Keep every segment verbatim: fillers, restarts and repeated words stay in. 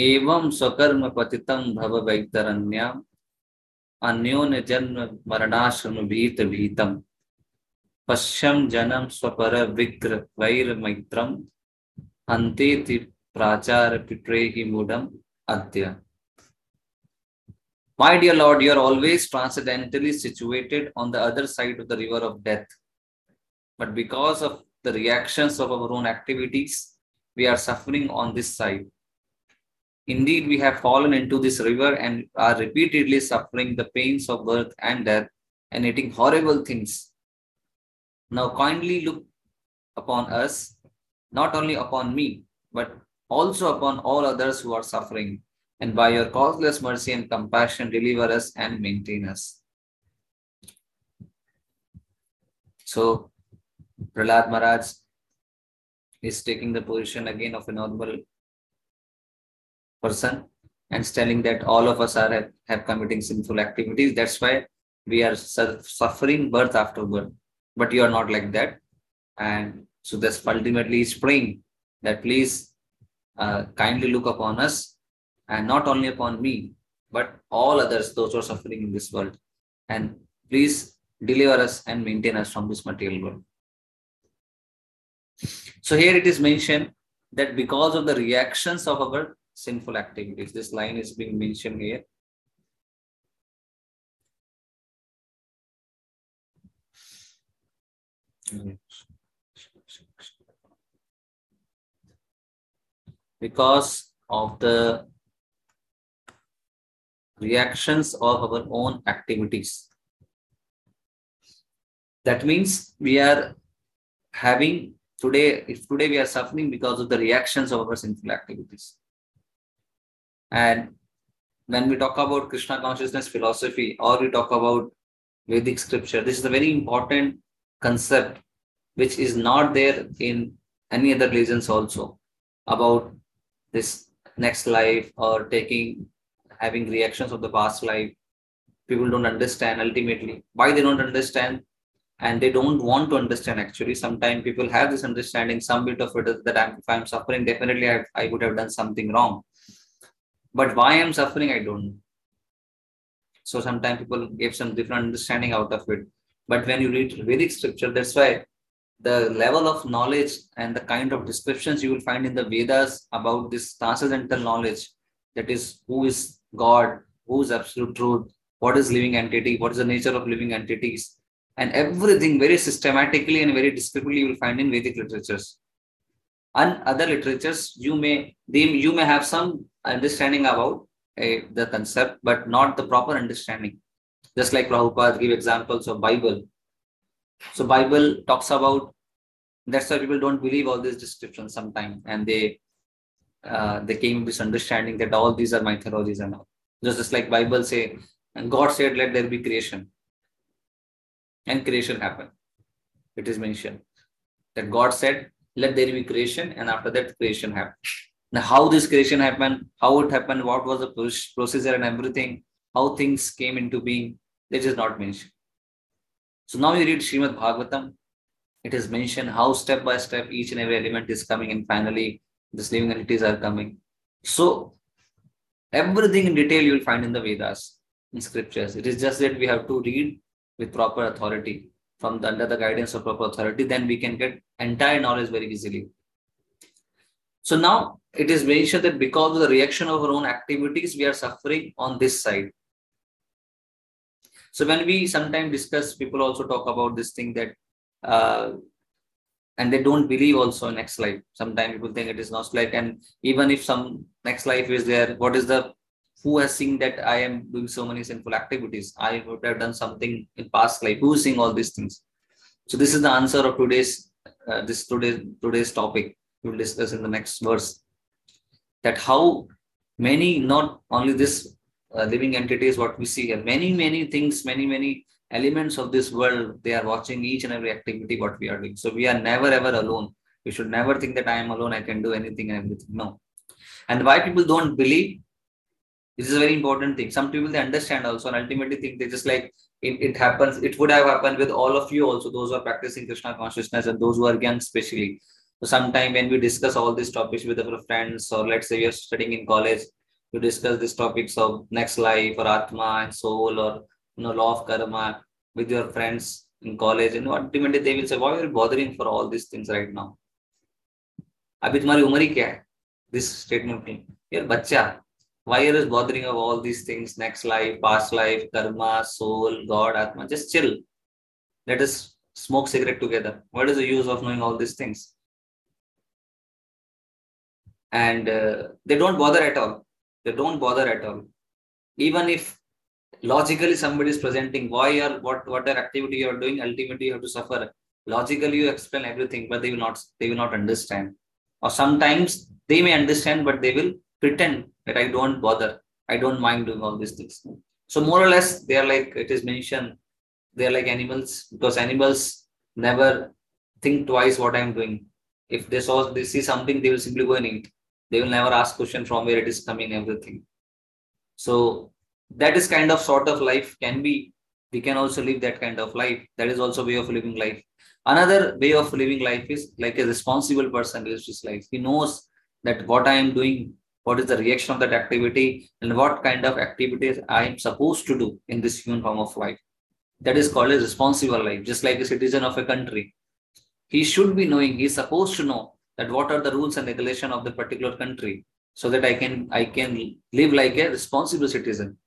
एवं स्वकर्म पतितं भव वैतरण्याम् अन्योन्य जन्म मरणाश्रम भीत भीतम पश्यम जनम स्वपर विग्र वैर मैत्रम अंतेति प्राचार पित्रेहि मूढम अद्य. My dear Lord, you are always transcendentally situated on the other side of the river of death. But because of the reactions of our own activities, we are suffering on this side. Indeed, we have fallen into this river and are repeatedly suffering the pains of birth and death and eating horrible things. Now kindly look upon us, not only upon me, but also upon all others who are suffering, and by your causeless mercy and compassion, deliver us and maintain us. So, Prahlad Maharaj is taking the position again of a normal person and telling that all of us are have committing sinful activities. That's why we are suffering birth after birth. But you are not like that. And so that's ultimately is praying that please uh, kindly look upon us, and not only upon me, but all others, those who are suffering in this world. And please deliver us and maintain us from this material world. So here it is mentioned that because of the reactions of our sinful activities, this line is being mentioned here. Because of the reactions of our own activities. That means we are having today, if today we are suffering because of the reactions of our sinful activities. And when we talk about Krishna consciousness philosophy or we talk about Vedic scripture, this is a very important concept which is not there in any other religions also, about this next life or taking, having reactions of the past life. People don't understand ultimately why they don't understand, and they don't want to understand actually. Sometimes people have this understanding, some bit of it, that I'm, if I'm suffering, definitely I, I would have done something wrong. But why I'm suffering, I don't know. So sometimes people give some different understanding out of it. But when you read Vedic scripture, that's why the level of knowledge and the kind of descriptions you will find in the Vedas about this transcendental knowledge, that is, who is God, who is absolute truth, what is living entity, what is the nature of living entities, and everything very systematically and very descriptively you will find in Vedic literatures. And other literatures, you may, they, you may have some understanding about uh, the concept, but not the proper understanding. Just like Prabhupada give examples of Bible. So Bible talks about, that's why people don't believe all these descriptions sometimes, and they uh, they came with this understanding that all these are mythologies and all. Just, just like Bible say, and God said, let there be creation. And creation happened. It is mentioned that God said, let there be creation, and after that creation happened. Now, how this creation happened, how it happened, what was the procedure and everything, how things came into being, it is not mentioned. So now you read Srimad Bhagavatam, it is mentioned how step by step each and every element is coming, and finally the living entities are coming. So everything in detail you will find in the Vedas, in scriptures. It is just that we have to read with proper authority, from the, under the guidance of proper authority, then we can get entire knowledge very easily. So now it is mentioned that because of the reaction of our own activities, we are suffering on this side. So when we sometimes discuss, people also talk about this thing that, uh, and they don't believe also next life. Sometimes people think it is not like, and even if some next life is there, what is the, who has seen that I am doing so many sinful activities? I would have done something in past life. Who is seeing all these things? So this is the answer of today's, uh, this today, today's topic. We'll discuss in the next verse, that how many, not only this uh, living entity is what we see here, many, many things, many, many elements of this world, they are watching each and every activity what we are doing. So we are never ever alone. We should never think that I am alone, I can do anything and everything. No. And why people don't believe, this is a very important thing. Some people, they understand also and ultimately think they just like, it, it happens, it would have happened with all of you also, those who are practicing Krishna consciousness and those who are young especially. So sometime when we discuss all these topics with our friends, or let's say you're studying in college, you discuss these topics of next life or Atma and soul, or you know, law of karma with your friends in college, and ultimately they will say, why are you bothering for all these things right now? Abhi tumhari umar hi kya hai? This statement, your bacha, why are you bothering of all these things, next life, past life, karma, soul, God, Atma? Just chill. Let us smoke cigarette together. What is the use of knowing all these things? And uh, they don't bother at all. They don't bother at all. Even if logically somebody is presenting why or what, what their activity you are doing, ultimately you have to suffer. Logically you explain everything, but they will not, they will not understand. Or sometimes they may understand, but they will pretend that I don't bother. I don't mind doing all these things. So more or less, they are like, it is mentioned, they are like animals, because animals never think twice what I am doing. If they saw, they see something, they will simply go and eat. They will never ask question from where it is coming, everything. So that is kind of sort of life can be. We can also live that kind of life. That is also way of living life. Another way of living life is like a responsible person lives his life. He knows that what I am doing, what is the reaction of that activity, and what kind of activities I am supposed to do in this human form of life. That is called a responsible life, just like a citizen of a country. He should be knowing, he is supposed to know that what are the rules and regulations of the particular country, so that I can, I can live like a responsible citizen.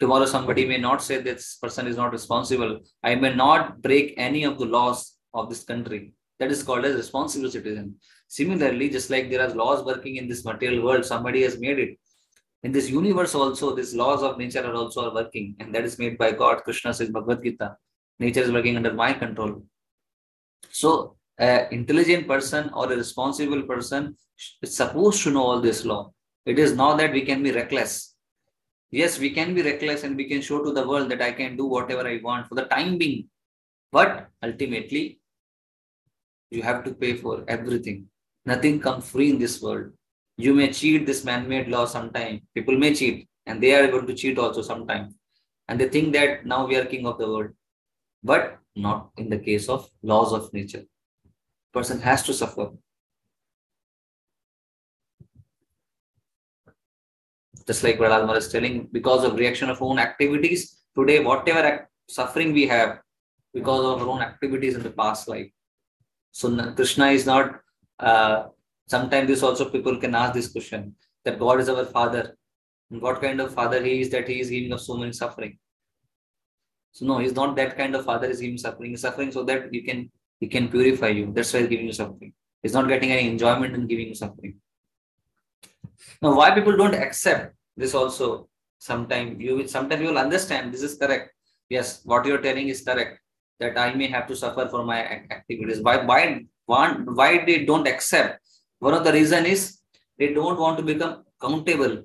Tomorrow somebody may not say this person is not responsible. I may not break any of the laws of this country. That is called as responsible citizen. Similarly, just like there are laws working in this material world, somebody has made it. In this universe also, these laws of nature are also working, and that is made by God. Krishna says Bhagavad Gita, nature is working under my control. So, an intelligent person or a responsible person is supposed to know all this law. It is not that we can be reckless. Yes, we can be reckless and we can show to the world that I can do whatever I want for the time being. But ultimately, you have to pay for everything. Nothing comes free in this world. You may cheat this man-made law sometime. People may cheat, and they are able to cheat also sometime. And they think that now we are king of the world. But not in the case of laws of nature. Person has to suffer. Just like Prahlad Maharaj is telling, because of reaction of own activities, today whatever suffering we have, because of our own activities in the past life. So Krishna is not, uh, sometimes this also people can ask this question, that God is our father. And what kind of father he is that he is giving us so many suffering? So no, he's not that kind of father is giving suffering. He's suffering so that you can, he can purify you. That's why he's giving you suffering. He's not getting any enjoyment in giving you suffering. Now, why people don't accept this also, sometimes you will, sometimes you will understand this is correct. Yes, what you're telling is correct, that I may have to suffer for my activities. Why, why, why they don't accept? One of the reasons is they don't want to become accountable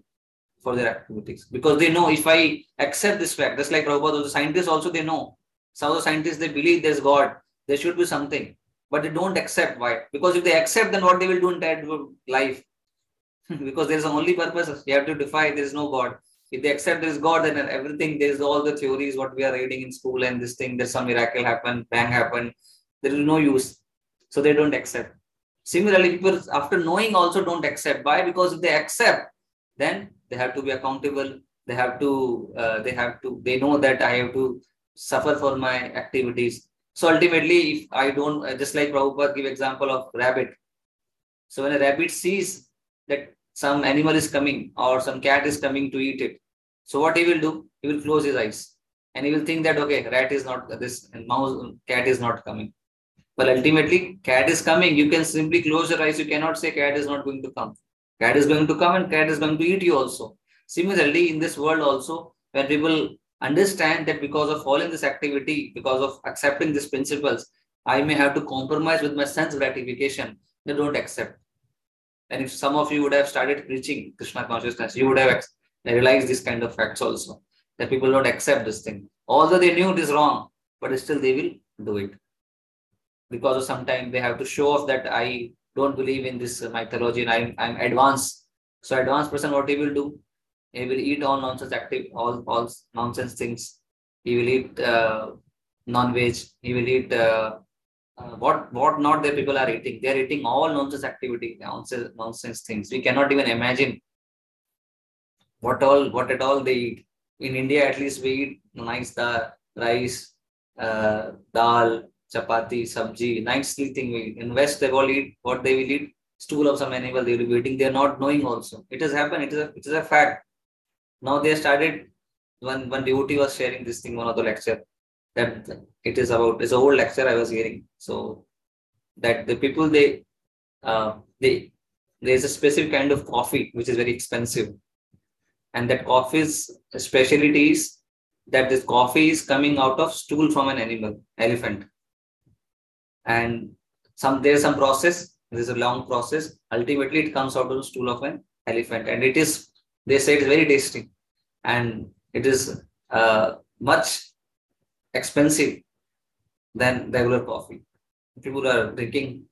for their activities, because they know if I accept this fact, just like Prabhupada, the scientists also, they know. Some of the scientists, they believe there's God, there should be something, but they don't accept. Why? Because if they accept, then what they will do in that life? Because there is only purpose, you have to defy, there is no God. If they accept there is God, then everything, there is all the theories, what we are reading in school and this thing, there's some miracle happened, bang happened, there is no use. So they don't accept. Similarly, people after knowing also don't accept. Why? Because if they accept, then they have to be accountable. They have to, uh, they have to, they know that I have to suffer for my activities. So ultimately, if I don't, just like Prabhupada give example of rabbit. So when a rabbit sees that some animal is coming or some cat is coming to eat it, so what he will do? He will close his eyes and he will think that, okay, rat is not this and mouse, cat is not coming. But ultimately, cat is coming. You can simply close your eyes. You cannot say cat is not going to come. Cat is going to come and cat is going to eat you also. Similarly, in this world also, when people understand that because of following this activity, because of accepting these principles, I may have to compromise with my sense gratification, they don't accept. And if some of you would have started preaching Krishna consciousness, you would have realized this kind of facts also, that people don't accept this thing. Although they knew it is wrong, but still they will do it. Because sometimes they have to show off that I don't believe in this mythology and I'm, I'm advanced. So advanced person, what he will do? He will eat all nonsense active, all, all nonsense things. He will eat uh, non-veg. He will eat uh, uh, what what not the people are eating. They are eating all nonsense activity, nonsense, nonsense things. We cannot even imagine what all what at all they eat. In India, at least we eat nice da, rice, uh, dal, chapati, sabji, nicely thing we eat. In West, they all eat what they will eat, stool of some animal they will be eating. They are not knowing also. It has happened. It is a, it is a fact. Now they started, one, one devotee was sharing this thing, one of the lecture, that it is about, it's an old lecture I was hearing. So that the people, they, uh, they, there's a specific kind of coffee, which is very expensive. And that coffee's speciality is that this coffee is coming out of stool from an animal, elephant. And some there's some process, there's a long process. Ultimately, it comes out of the stool of an elephant. And it is, they say it's very tasty. And it is uh, much expensive than regular coffee. People are drinking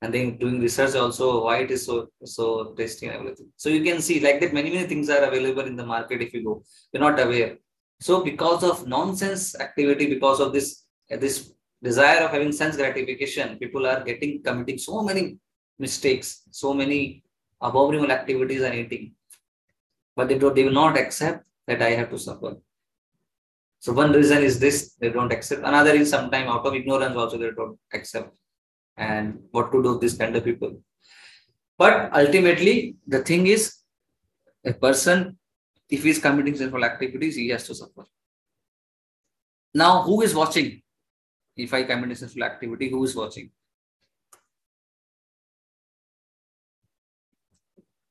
and then doing research also why it is so so tasty and everything. So you can see like that many many things are available in the market if you go. You're not aware. So because of nonsense activity, because of this this desire of having sense gratification, people are getting committing so many mistakes, so many abominable activities and eating. But they don't they will not accept that I have to suffer. So one reason is this, they don't accept. Another is sometimes out of ignorance also they don't accept. And what to do with this kind of people. But ultimately, the thing is, a person, if he is committing sinful activities, he has to suffer. Now, who is watching? If I commit a sinful activity, who is watching?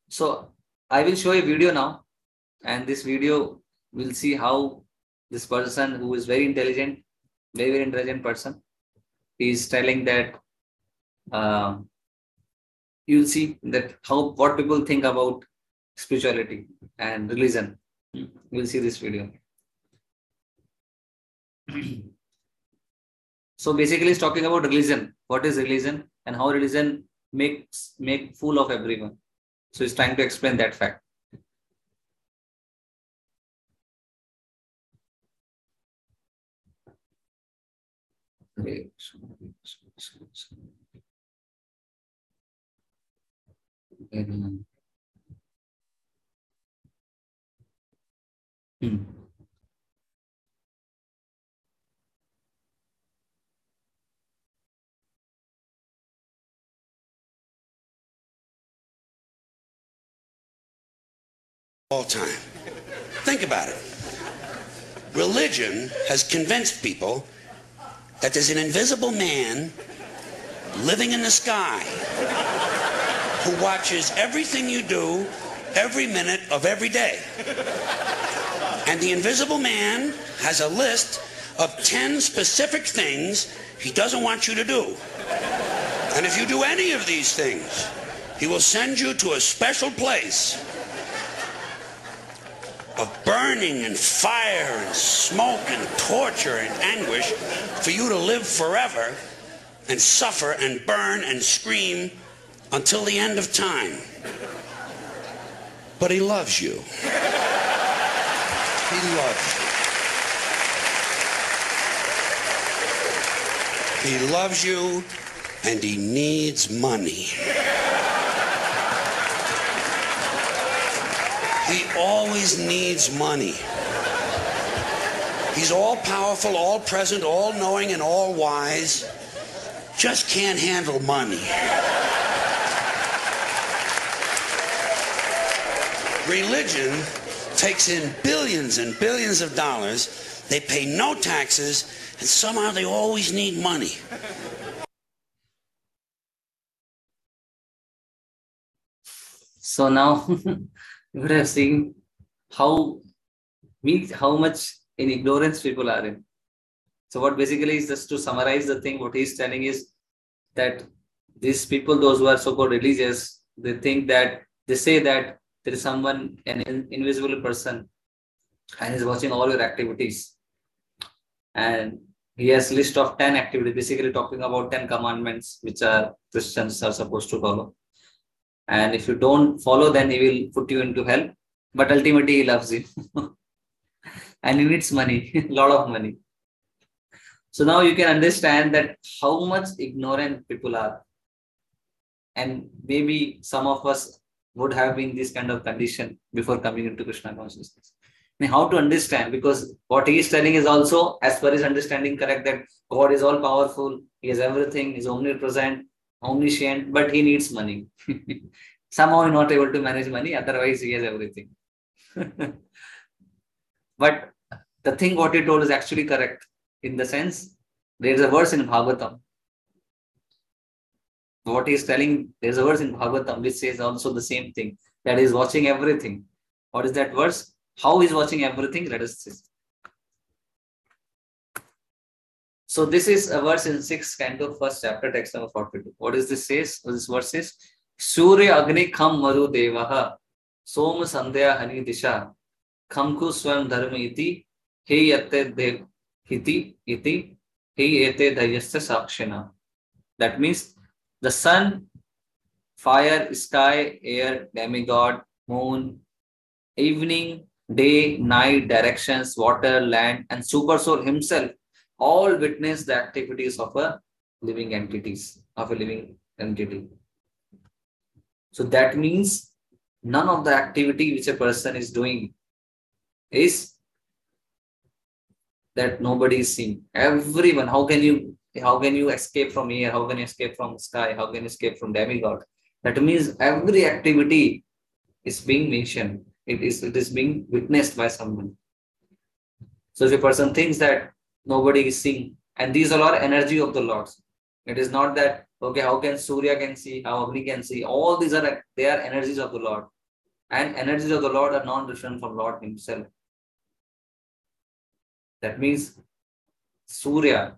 So, I will show a video now. And this video will see how this person who is very intelligent, very, very intelligent person, he is telling that uh, you'll see that how what people think about spirituality and religion. We'll see this video. So basically, it's talking about religion. What is religion and how religion makes make fool of everyone. So it's trying to explain that fact. Okay. Mm. All time. Think about it. Religion has convinced people that there's an invisible man living in the sky who watches everything you do every minute of every day. And the invisible man has a list of ten specific things he doesn't want you to do. And if you do any of these things, he will send you to a special place of burning and fire and smoke and torture and anguish for you to live forever and suffer and burn and scream until the end of time. But he loves you. He loves you. He loves you and he needs money. He always needs money. He's all-powerful, all-present, all-knowing, and all-wise. Just can't handle money. Religion takes in billions and billions of dollars. They pay no taxes, and somehow they always need money. So now... You would have seen how weak, how much in ignorance people are in. So what basically is, just to summarize the thing, what he is telling is that these people, those who are so-called religious, they think that, they say that there is someone, an in, invisible person, and is watching all your activities. And he has a list of ten activities, basically talking about ten commandments, which are Christians are supposed to follow. And if you don't follow, then he will put you into hell. But ultimately, he loves you. And he needs money, a lot of money. So now you can understand that how much ignorant people are. And maybe some of us would have been this kind of condition before coming into Krishna consciousness. And how to understand, because what he is telling is also, as per his understanding, correct, that God is all powerful, he has everything, he is omnipresent, omniscient, but he needs money. Somehow he's not able to manage money, otherwise he has everything. But the thing what he told is actually correct, in the sense, there is a verse in Bhagavatam. What he is telling, there is a verse in Bhagavatam which says also the same thing, that is watching everything. What is that verse? How is watching everything? Let us see. So this is a verse in sixth canto, first chapter, text number forty-two. What is this says? What this verse is? Surya agni kham maru devaha som sandhya hani disha khamku swam dharma iti he yatte dev hiti iti he ete dayasya sakshina. That means the sun, fire, sky, air, demigod, moon, evening, day, night, directions, water, land, and Super Soul himself all witness the activities of a living entities, of a living entity. So that means none of the activity which a person is doing is that nobody is seeing. Everyone, how can you how can you escape from air? How can you escape from sky? How can you escape from demigod? That means every activity is being mentioned. It is, it is being witnessed by someone. So if a person thinks that nobody is seeing, and these are all energy of the Lord. It is not that, okay, how can Surya can see, how Agni can see. All these are, they are energies of the Lord. And energies of the Lord are non-different from Lord himself. That means Surya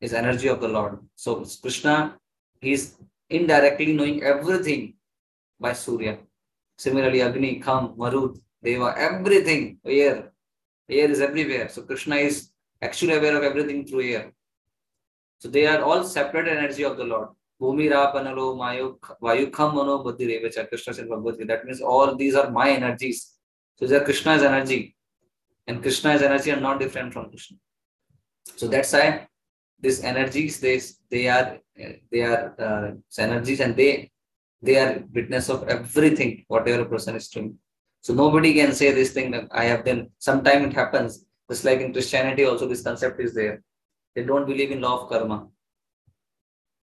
is energy of the Lord. So Krishna, he is indirectly knowing everything by Surya. Similarly, Agni, Kham, Marut, Deva, everything, air. Air is everywhere. So Krishna is actually aware of everything through air. So they are all separate energy of the Lord. Bhumi, Ra, Panalo, Mayu, Vayu, Kham, Mano, Buddhi, Revacha, Krishna said Bhagavad Gita. That means all these are my energies. So they are Krishna's energy. And Krishna's energy are not different from Krishna. So that's why these energies, they, they are, they are uh, energies, and they They are witness of everything, whatever a person is doing. So nobody can say this thing that I have done. Sometimes it happens. Just like in Christianity also, this concept is there. They don't believe in law of karma.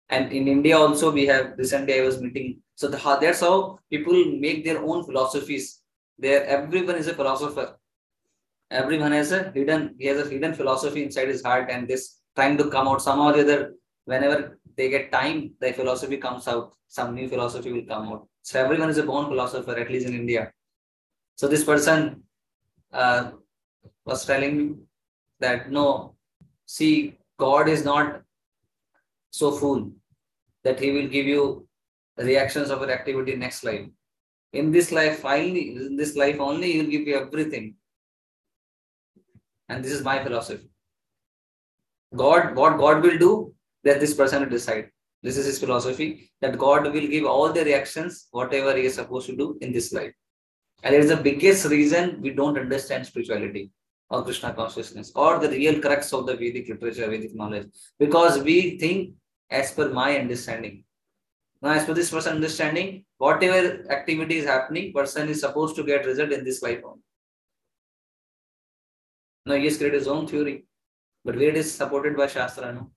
And in India also, we have, recently I was meeting. So the, that's how people make their own philosophies. There, everyone is a philosopher. Everyone has a hidden, he has a hidden philosophy inside his heart, and this trying to come out somehow or the other. Whenever they get time, their philosophy comes out. Some new philosophy will come out. So everyone is a born philosopher, at least in India. So this person uh, was telling me that, no, see, God is not so fool that he will give you reactions of your activity in next life. In this life, finally, in this life only, he will give you everything. And this is my philosophy. God, what God will do, that this person will decide. This is his philosophy, that God will give all the reactions, whatever he is supposed to do in this life. And it is the biggest reason we don't understand spirituality or Krishna consciousness or the real crux of the Vedic literature, Vedic knowledge, because we think as per my understanding. Now, as per this person's understanding, whatever activity is happening, person is supposed to get result in this life only. Now, he has created his own theory, but where it is supported by Shastra, no?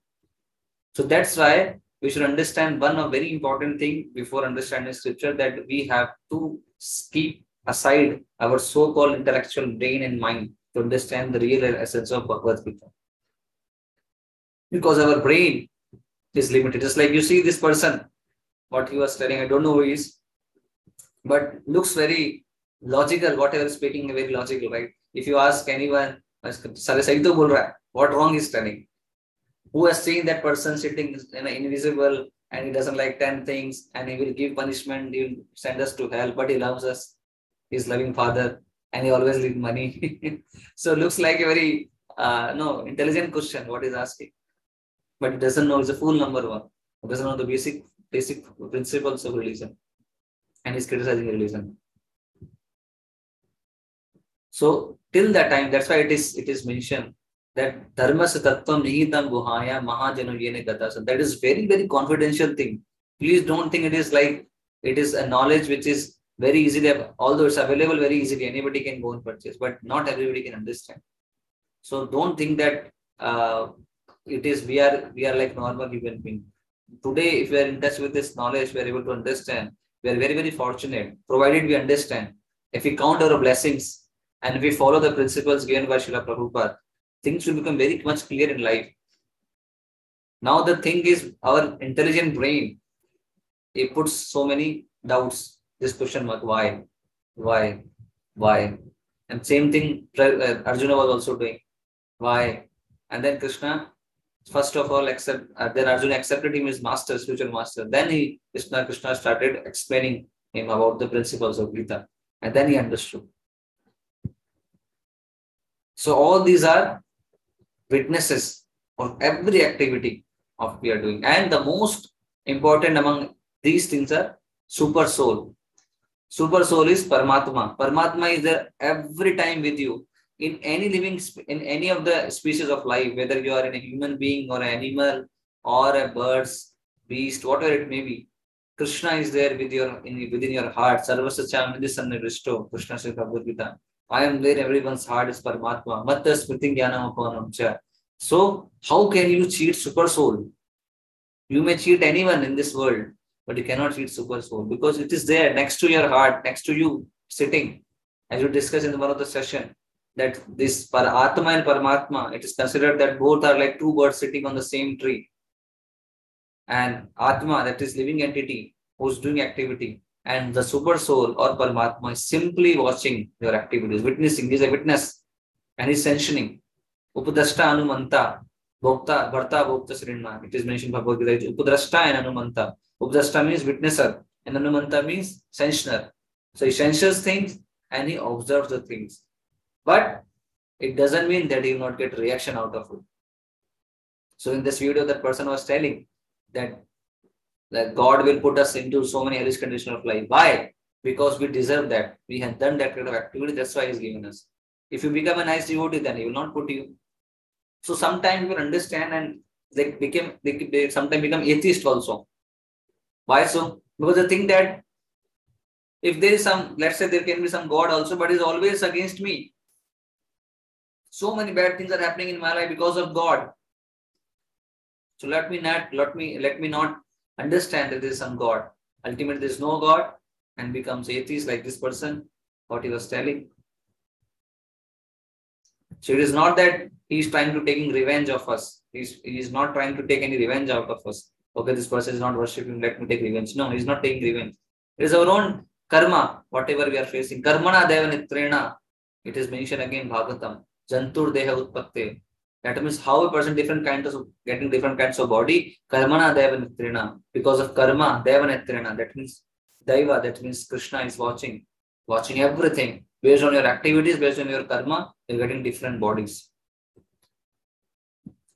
So that's why we should understand one of very important thing before understanding scripture, that we have to keep aside our so-called intellectual brain and mind to understand the real essence of Bhagavad Gita. Because our brain is limited. Just like you see this person, what he was telling, I don't know who he is, but looks very logical, whatever speaking, very logical, right? If you ask anyone, what wrong is telling? Who has seen that person sitting in an invisible and he doesn't like ten things and he will give punishment, he will send us to hell, but he loves us, he's loving father, and he always leaves money. So it looks like a very uh, no intelligent question what he's asking. But he doesn't know, it's a fool number one. He doesn't know the basic basic principles of religion. And he's criticizing religion. So till that time, that's why it is it is mentioned that dharmasya tattvam nihitam guhaya mahajano yene gata. So that is very, very confidential thing. Please don't think it is like, it is a knowledge which is very easily, although it's available very easily, anybody can go and purchase, but not everybody can understand. So don't think that uh, it is, we are, we are like normal human beings. Today, if we are in touch with this knowledge, we are able to understand. We are very, very fortunate, provided we understand. If we count our blessings and if we follow the principles given by Srila Prabhupada, things will become very much clear in life. Now the thing is, our intelligent brain, it puts so many doubts. This question mark, why, why, why? And same thing Arjuna was also doing. Why? And then Krishna, first of all, accept, uh, then Arjuna accepted him as master, spiritual master. Then he, Krishna, Krishna started explaining him about the principles of Gita. And then he understood. So all these are witnesses of every activity of we are doing. And the most important among these things are super soul. Super soul is Paramatma. Paramatma is there every time with you. In any living, in any of the species of life, whether you are in a human being or an animal or a bird, beast, whatever it may be, Krishna is there with your, in, within your heart. Sarvasacham nidhi rishto, Krishna says Bhagavad Gita. I am there, everyone's heart is Paramatma. Matta smriti jnanam apanam cha. So, how can you cheat super soul? You may cheat anyone in this world, but you cannot cheat super soul because it is there next to your heart, next to you, sitting. As we discussed in one of the sessions, that this Atma and Paramatma, it is considered that both are like two birds sitting on the same tree. And Atma, that is living entity, who's doing activity. And the super soul or Paramatma is simply watching your activities, witnessing. He's a witness and he's sanctioning. Upadashta Anumanta, Bhokta, Bharta, Bhokta, Srinna. It is mentioned by Bhagavad Gita. Upadashta and Anumanta. Upadashta means witnesser and Anumanta means sanctioner. So he censures things and he observes the things. But it doesn't mean that you will not get reaction out of it. So in this video, that person was telling that, that God will put us into so many hellish conditions of life. Why? Because we deserve that. We have done that kind of activity. That's why He's given us. If you become a nice devotee, then He will not put you. So sometimes people understand and they became they, they sometimes become atheist also. Why so? Because they think that if there is some, let's say there can be some God also, but is always against me. So many bad things are happening in my life because of God. So let me not, let me, let me not understand that there is some God. Ultimately, there is no God and becomes atheist like this person, what he was telling. So it is not that he is trying to take revenge of us. He is, he is not trying to take any revenge out of us. Okay, this person is not worshipping, let me take revenge. No, he is not taking revenge. It is our own karma, whatever we are facing. Karmana devanitrena. It is mentioned again, Bhagavatam. Jantur deha utpatte. That means how a person different kinds of getting different kinds of body. Karmana devanitrena. Because of karma, devanitrena. That means daiva. That means Krishna is watching, watching everything. Based on your activities, based on your karma, you're getting different bodies.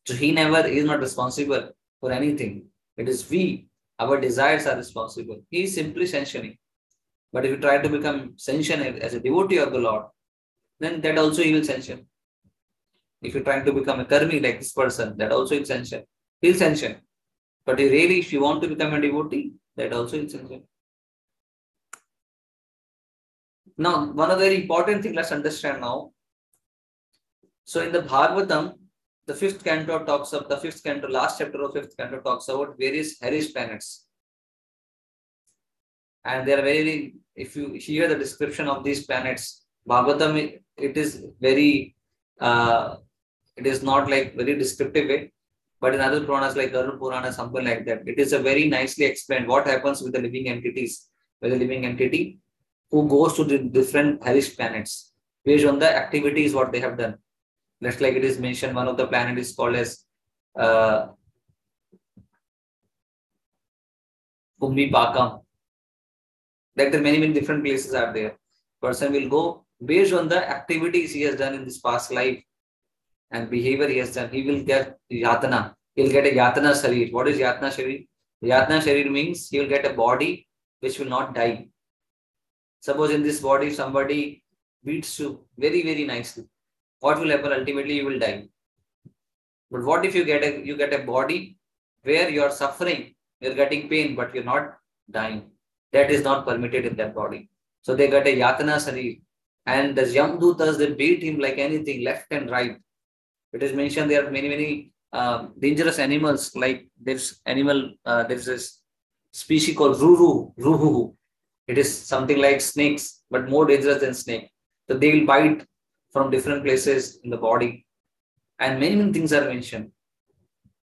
So he never is not responsible for anything. It is we, our desires are responsible. He is simply sanctioning. But if you try to become sanctioned as a devotee of the Lord, then that also he will sanction. If you're trying to become a karmi like this person, that also he'll sanction. He'll sanction. But he really, if you want to become a devotee, that also he'll sanction. Now, one of the very important things, let's understand now. So in the Bhagavatam, the fifth canto talks of the fifth canto, last chapter of fifth canto talks about various hellish planets. And they are very, if you hear the description of these planets, Bhagavatam, it is very, uh, it is not like very descriptive way, but in other Puranas like Garuda Purana, something like that, it is a very nicely explained what happens with the living entities, with the living entity who goes to the different hellish planets based on the activities what they have done. That's like it is mentioned, one of the planet is called as uh, Kumbi Pakam. Like there are many, many different places are there. Person will go based on the activities he has done in this past life and behavior he has done. He will get yatana. He will get a yatana sharir. What is yatana sharir? Yatana sharir means he will get a body which will not die. Suppose in this body somebody beats you very, very nicely. What will happen? Ultimately, you will die. But what if you get a you get a body where you are suffering, you are getting pain, but you are not dying? That is not permitted in that body. So they got a Yatana Sarir. And the Yam Dutas, they beat him like anything, left and right. It is mentioned there are many, many uh, dangerous animals. Like there's animal, uh, there's this species called Ruru, Ruhu. It is something like snakes, but more dangerous than snake. So they will bite from different places in the body. And many, many things are mentioned.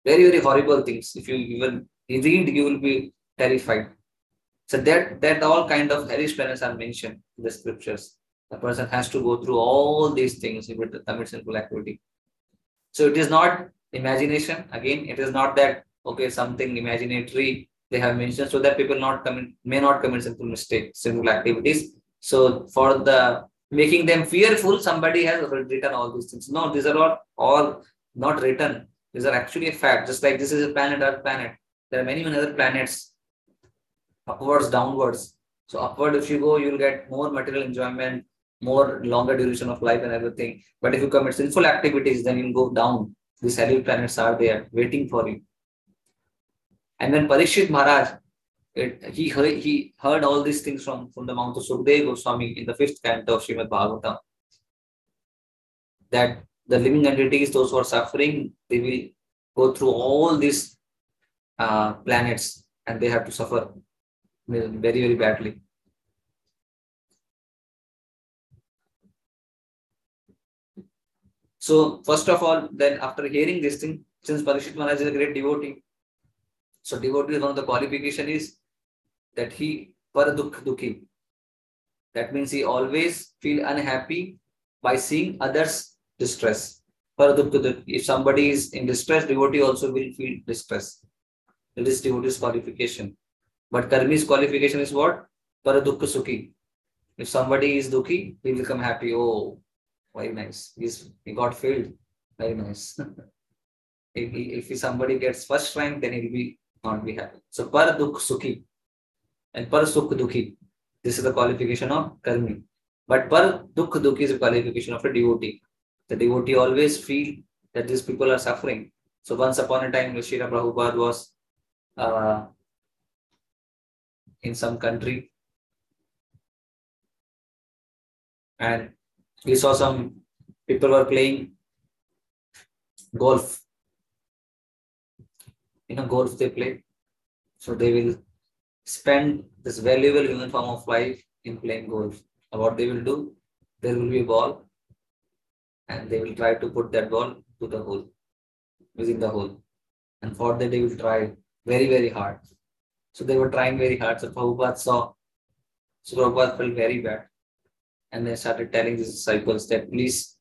Very, very horrible things. If you even read, you will be terrified. So that, that all kind of hellish planets are mentioned in the scriptures. The person has to go through all these things if it commits sinful activity. So it is not imagination. Again, it is not that, okay, something imaginary they have mentioned so that people not commit, may not commit sinful mistakes, sinful activities. So for the making them fearful, somebody has written all these things. No, these are all, all not written. These are actually a fact. Just like this is a planet, Earth planet. There are many, many other planets. Upwards, downwards. So upward, if you go, you will get more material enjoyment, more longer duration of life and everything. But if you commit sinful activities, then you go down. These hellish planets are there waiting for you. And then Parikshit Maharaj, it, he, heard, he heard all these things from, from the mouth of Sukadeva Goswami in the fifth canto of Srimad Bhagavatam. That the living entities, those who are suffering, they will go through all these uh, planets and they have to suffer very, very badly. So first of all, then after hearing this thing, since Parikshit Maharaj is a great devotee, so devotee is one of the qualification is that he paradukh dukhi. That means he always feel unhappy by seeing others distress. Paradukh dukhi. If somebody is in distress, devotee also will feel distress. It is devotee's qualification. But karmi's qualification is what? Paradukh sukhi. If somebody is dukhi, he will become happy. Oh, very nice. He's, he got filled. Very nice. if, he, if somebody gets first rank, then he'll be not be happy. So, par dukh sukhi and par sukh dukhi. This is the qualification of karmi. But par dukh dukhi is a qualification of a devotee. The devotee always feel that these people are suffering. So, once upon a time, Srila Prabhupada was uh, in some country and he saw some people were playing golf. You know, golf they play. So they will spend this valuable human form of life in playing golf. And what they will do? There will be a ball and they will try to put that ball to the hole, within the hole. And for that they will try very, very hard. So they were trying very hard. So Prabhupada saw. So Prabhupada felt very bad. And they started telling his disciples that please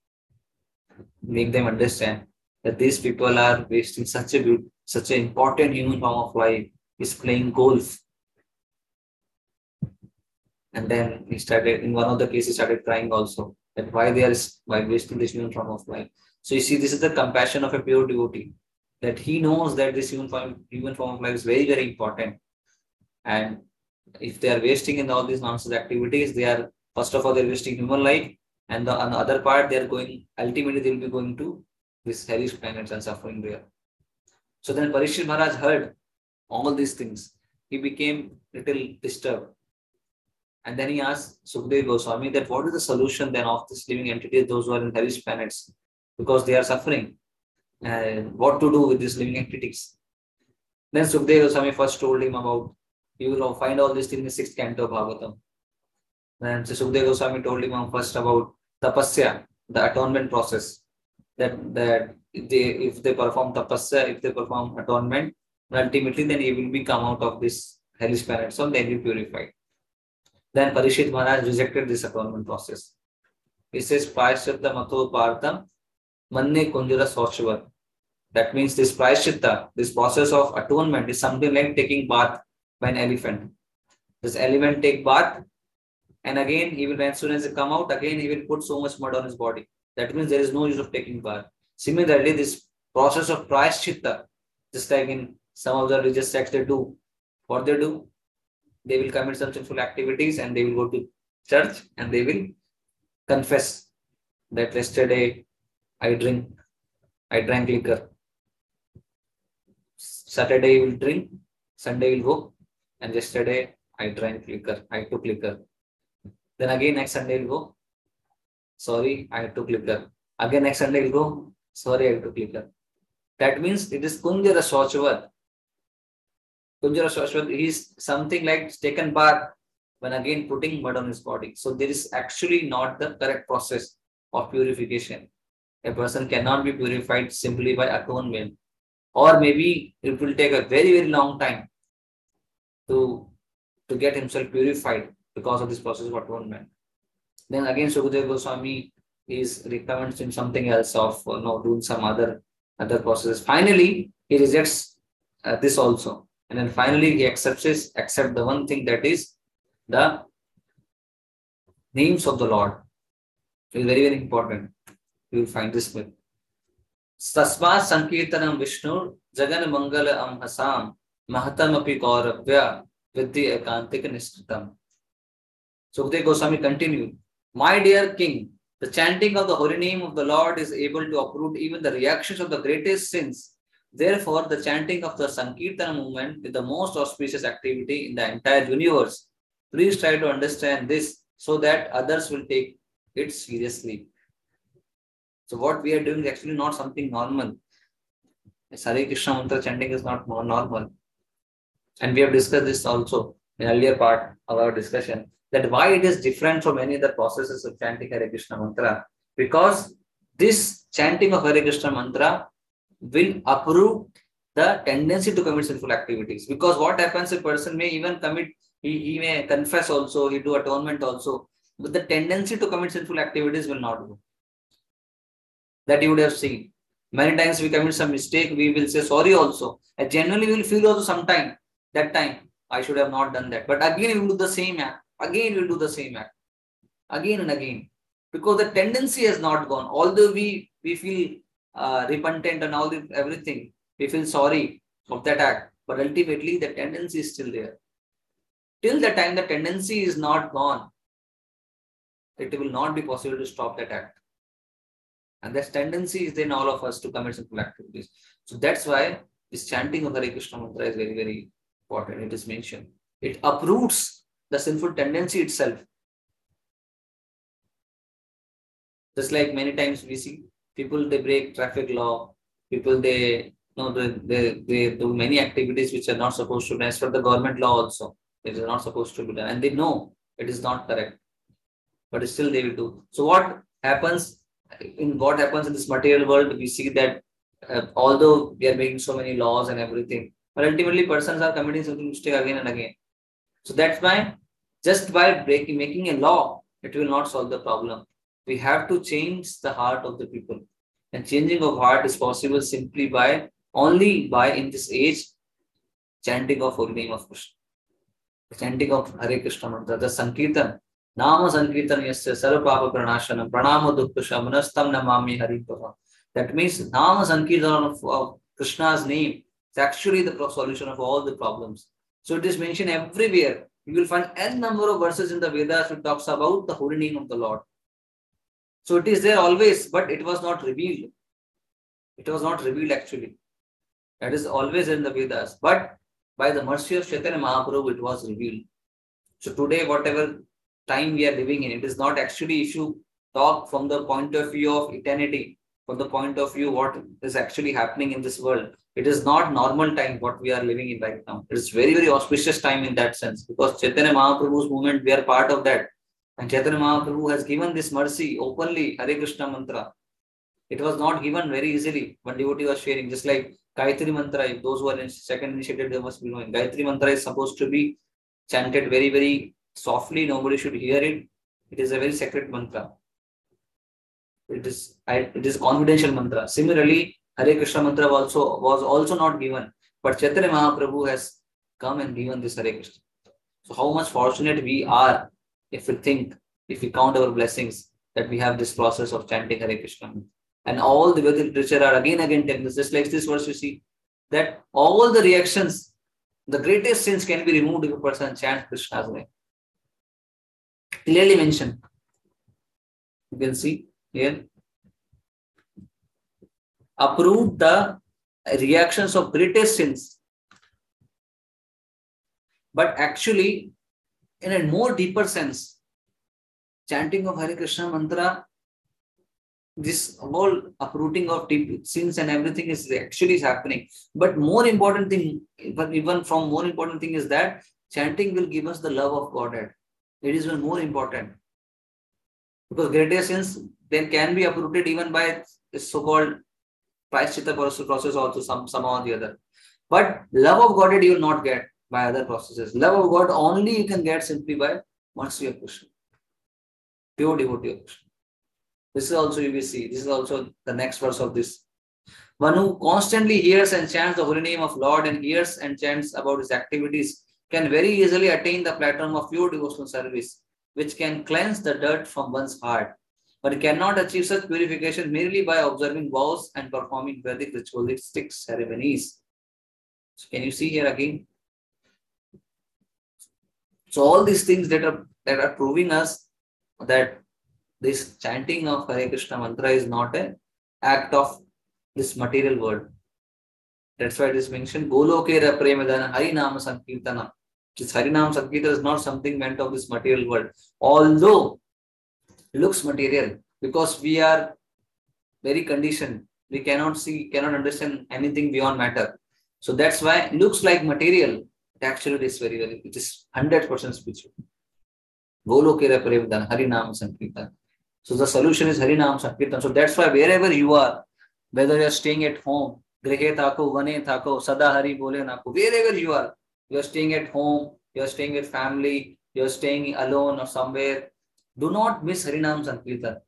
make them understand that these people are wasting such a good, such an important human form of life is playing golf. And then he started, in one of the cases, started crying also that why they are why wasting this human form of life. So you see, this is the compassion of a pure devotee, that he knows that this human form, human form of life is very, very important. And if they are wasting in all these nonsense activities, they are first of all, they're wasting human life, and the, on the other part, they're going, ultimately, they'll be going to this hellish planets and suffering there. So then Parikshit Maharaj heard all these things. He became little disturbed. And then he asked Sukadeva Goswami that what is the solution then of this living entity, those who are in hellish planets, because they are suffering, and what to do with these living entities. Then Sukadeva Goswami first told him about, you will find all this thing in the sixth canto of Bhagavatam. And so Sukadeva Goswami told him first about tapasya, the atonement process. That, that they, if they perform tapasya, if they perform atonement, ultimately then he will be come out of this hellish planet, so they will be purified. Then Parikshit Maharaj rejected this atonement process. He says, Prayaschitta Mato Partham Manne Kunjara Sochvar. That means this Prayaschitta, this process of atonement is something like taking bath by an elephant. This elephant take bath. And again, he will, as soon as he come out, again, he will put so much mud on his body. That means there is no use of taking bath. Similarly, this process of prayaschitta, just like in some of the religious sects, they do. What they do? They will commit some sinful activities and they will go to church and they will confess that yesterday I drink, I drank liquor. Saturday will drink, Sunday will go, and yesterday I drank liquor, I took liquor. Then again next Sunday will go, sorry, I took liquor. Again next Sunday will go, sorry, I took liquor. That means it is Kunjara Swachavad. Kunjara Swachavad is something like taken bath when again putting mud on his body. So there is actually not the correct process of purification. A person cannot be purified simply by atonement. Or maybe it will take a very, very long time to, to get himself purified because of this process of atonement. Then again, Sukadeva Goswami is recommends him something else of uh, no, doing some other, other processes. Finally, he rejects uh, this also. And then finally, he accepts his, accept the one thing, that is the names of the Lord. It is very, very important. You will find this myth. Sasma Sankirtanam Vishnu Jagan Mangala Amhasam Mahatam Api Gauravya Vidhi Ekantik Nishritam. Sukadeva Goswami continued, my dear king, the chanting of the holy name of the Lord is able to uproot even the reactions of the greatest sins. Therefore, the chanting of the Sankirtana movement is the most auspicious activity in the entire universe. Please try to understand this so that others will take it seriously. So what we are doing is actually not something normal. Hare Krishna mantra chanting is not normal. And we have discussed this also in earlier part of our discussion, that why it is different from any other processes of chanting Hare Krishna mantra. Because this chanting of Hare Krishna mantra will uproot the tendency to commit sinful activities. Because what happens, a person may even commit, he, he may confess also, he do atonement also, but the tendency to commit sinful activities will not go. That you would have seen. Many times we commit some mistake, we will say sorry also. And generally we will feel also sometime, that time, I should have not done that. But again, we will do the same act. Again, we will do the same act. Again and again. Because the tendency has not gone. Although we, we feel uh, repentant and all the, everything, we feel sorry of that act. But ultimately, the tendency is still there. Till the time the tendency is not gone, it will not be possible to stop that act. And this tendency is in all of us to commit sinful activities. So that's why this chanting of the Hare Krishna mantra is very, very important. It is mentioned. It uproots the sinful tendency itself. Just like many times we see people, they break traffic law. People, they, you know, they, they, they do many activities which are not supposed to be done. As for the government law also, it is not supposed to be done. And they know it is not correct. But still they will do. So what happens? In what happens in this material world, we see that uh, although we are making so many laws and everything, but ultimately persons are committing some mistake again and again. So that's why just by breaking, making a law, it will not solve the problem. We have to change the heart of the people, and changing of heart is possible simply by only by in this age chanting of holy name of Krishna, chanting of Hare Krishna mantra, the Sankirtan. Nama Sankirtan Yasya Sarva Papa Pranashanam Pranama Dukkha Shamanastam Namami Haripava. That means Nama Sankirtan of, of Krishna's name is actually the solution of all the problems. So it is mentioned everywhere. You will find n number of verses in the Vedas which talks about the holy name of the Lord. So it is there always, but it was not revealed. It was not revealed actually. That is always in the Vedas. But by the mercy of Chaitanya Mahaprabhu, it was revealed. So today, whatever time we are living in, it is not actually, if you talk from the point of view of eternity, from the point of view what is actually happening in this world, it is not normal time what we are living in right now. It is very, very auspicious time in that sense, because Chaitanya Mahaprabhu's movement, we are part of that, and Chaitanya Mahaprabhu has given this mercy openly, Hare Krishna mantra. It was not given very easily. One devotee was sharing, just like Gayatri Mantra, if those who are in second initiated, they must be knowing. Gayatri Mantra is supposed to be chanted very, very softly, nobody should hear it. It is a very sacred mantra. It is it is confidential mantra. Similarly, Hare Krishna mantra also was also not given, but Chaitanya Mahaprabhu has come and given this Hare Krishna. So how much fortunate we are if we think, if we count our blessings, that we have this process of chanting Hare Krishna. And all the Vedic literature are again again telling us, just like this verse you see, that all the reactions, the greatest sins can be removed if a person chants Krishna's name. Clearly mentioned. You can see here. Uproot the reactions of greatest sins. But actually, in a more deeper sense, chanting of Hare Krishna mantra, this whole uprooting of sins and everything is actually is happening. But more important thing, but even from more important thing is that chanting will give us the love of Godhead. It is even more important. Because greater sins then can be uprooted even by so-called Prayaschitta process also some, somehow or the other. But love of Godhead you will not get by other processes. Love of God only you can get simply by once you are Krishna. Pure devotee of Krishna. This is also you will see. This is also the next verse of this. One who constantly hears and chants the holy name of Lord and hears and chants about his activities can very easily attain the platform of pure devotional service, which can cleanse the dirt from one's heart. But cannot achieve such purification merely by observing vows and performing Vedic ritualistic ceremonies. So can you see here again? So all these things that are that are proving us that this chanting of Hare Krishna mantra is not an act of this material world. That's why it is mentioned, Golokera Premadana Harinam Sankirtana. This Harinam Sankirtana is not something meant of this material world. Although it looks material, because we are very conditioned. We cannot see, cannot understand anything beyond matter. So that's why it looks like material. It actually is very, very, it is one hundred percent spiritual. Golokera Premadana Harinam Sankirtana. So the solution is Harinam Sankirtan. So that's why wherever you are, whether you are staying at home, Grihe Thako, Vane Thako, Sada Hari Bole Nako, wherever you are, you are staying at home, you are staying with family, you are staying alone or somewhere, do not miss Harinam Sankirtan.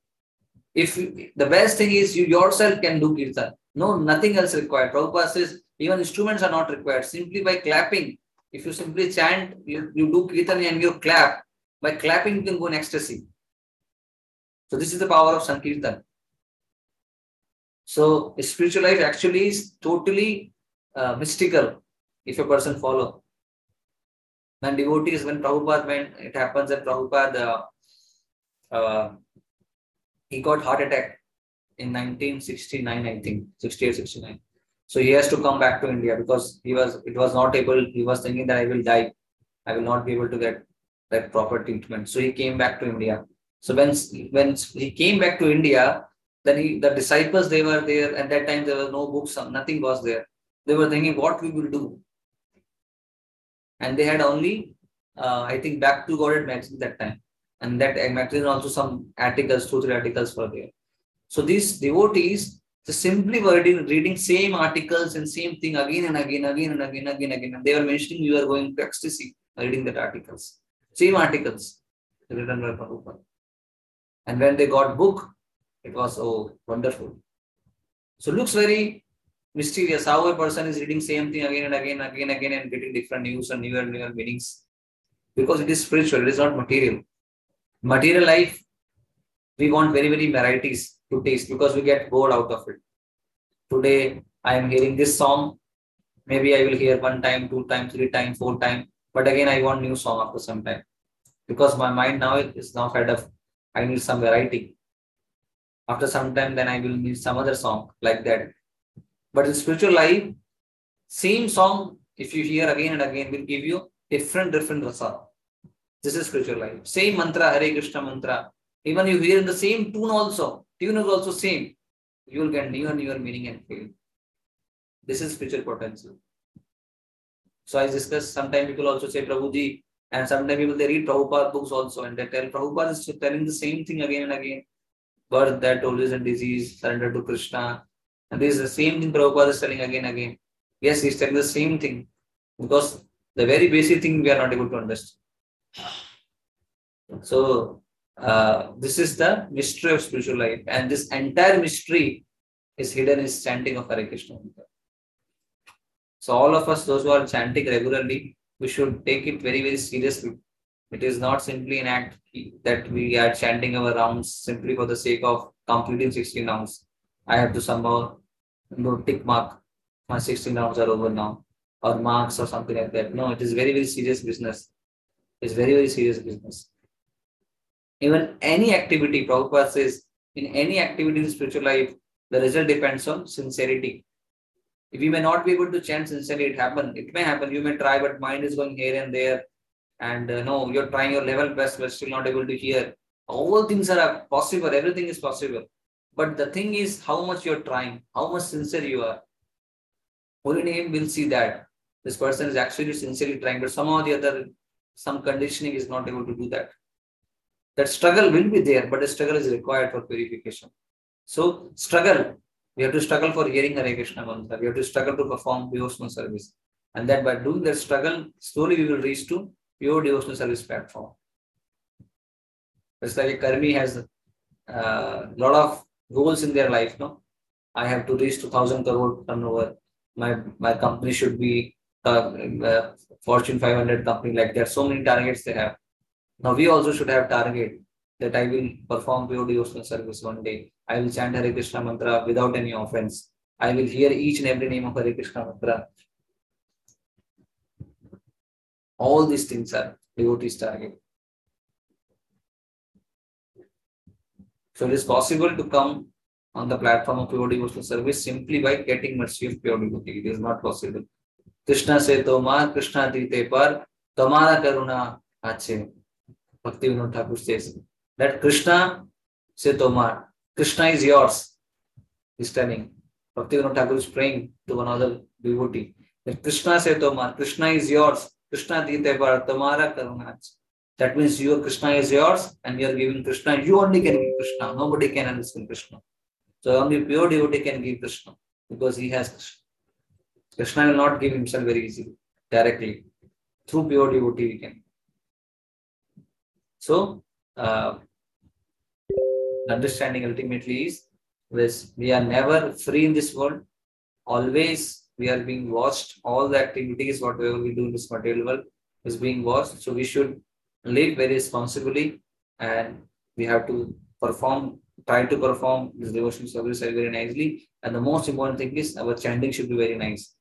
If you, the best thing is you yourself can do Kirtan. No, nothing else required. Prabhupada says even instruments are not required. Simply by clapping, if you simply chant, you, you do Kirtan and you clap. By clapping, you can go in ecstasy. So this is the power of Sankirtan. So spiritual life actually is totally uh, mystical if a person follow. When devotees, when Prabhupada, when it happens that Prabhupada, uh, uh, he got heart attack in nineteen sixty-nine, I think, sixty-eight, sixty-nine. So he has to come back to India because he was, it was not able, he was thinking that I will die. I will not be able to get that proper treatment. So he came back to India. So when, when he came back to India, then he, the disciples, they were there. At that time, there were no books, nothing was there. They were thinking what we will do. And they had only, uh, I think, Back to Godhead magazine that time. And that magazine also some articles, two, three articles were there. So these devotees, they simply were reading, reading same articles and same thing again and again, again and again, again, again. And they were mentioning you are going to ecstasy reading that articles. Same articles written by Prabhupada. And when they got book, it was oh wonderful. So it looks very mysterious how a person is reading same thing again and again and again and again and getting different news and newer and newer meanings. Because it is spiritual, it is not material. Material life, we want very, very varieties to taste because we get bored out of it. Today, I am hearing this song. Maybe I will hear one time, two times, three times, four times. But again, I want new song after some time. Because my mind now is now fed up. I need some variety. After some time, then I will need some other song like that. But in spiritual life, same song, if you hear again and again, will give you different, different rasa. This is spiritual life. Same mantra, Hare Krishna mantra. Even you hear in the same tune also. Tune is also same. You will get newer, newer meaning and feeling. This is spiritual potential. So I discussed, sometimes people also say, Prabhuji, and sometimes people, they read Prabhupada books also and they tell, Prabhupada is telling the same thing again and again. Birth, death, old age and disease, surrender to Krishna. And this is the same thing Prabhupada is telling again and again. Yes, he's telling the same thing. Because the very basic thing we are not able to understand. So, uh, this is the mystery of spiritual life. And this entire mystery is hidden in chanting of Hare Krishna. So, all of us, those who are chanting regularly, we should take it very, very seriously. It is not simply an act that we are chanting our rounds simply for the sake of completing sixteen rounds. I have to somehow no tick mark. My sixteen rounds are over now. Or marks or something like that. No, it is very, very serious business. It's very, very serious business. Even any activity, Prabhupada says, in any activity in spiritual life, the result depends on sincerity. If you may not be able to chant sincerely, it happen. It may happen. You may try, but mind is going here and there. And uh, no, you're trying your level best, but still not able to hear. All things are possible. Everything is possible. But the thing is, how much you're trying, how much sincere you are. Holy name will see that this person is actually sincerely trying, but somehow the other, some conditioning is not able to do that. That struggle will be there, but the struggle is required for purification. So struggle. We have to struggle for hearing Hare Krishna mantra. We have to struggle to perform devotional service. And that by doing that struggle, slowly we will reach to pure devotional service platform. It's like a karmi has a uh, lot of goals in their life. No, I have to reach two thousand crore turnover. My, my company should be a uh, uh, Fortune five hundred company. Like there are so many targets they have. Now we also should have target that I will perform pure devotional service one day. I will chant Hare Krishna mantra without any offense. I will hear each and every name of Hare Krishna mantra. All these things are devotees' target. So it is possible to come on the platform of pure devotional service simply by getting mercy of pure devotee. It is not possible. Krishna se tomar, Krishna dite par, tomara karuna ache. Bhaktivinoda Thakur says that Krishna se tomar. Krishna is yours. He's telling. Bhaktivinoda Thakur is praying to another devotee. That Krishna se tomar. Krishna is yours. Krishna dite par tomara karuna ache. That means your Krishna is yours and you are giving Krishna. You only can give Krishna. Nobody can understand Krishna. So only pure devotee can give Krishna because he has Krishna. Krishna will not give himself very easily, directly. Through pure devotee we can. So, uh, understanding ultimately is this: we are never free in this world. Always we are being watched. All the activities, whatever we do in this material world is being watched. So we should live very responsibly and we have to perform try to perform this devotional service very nicely. And the most important thing is our chanting should be very nice.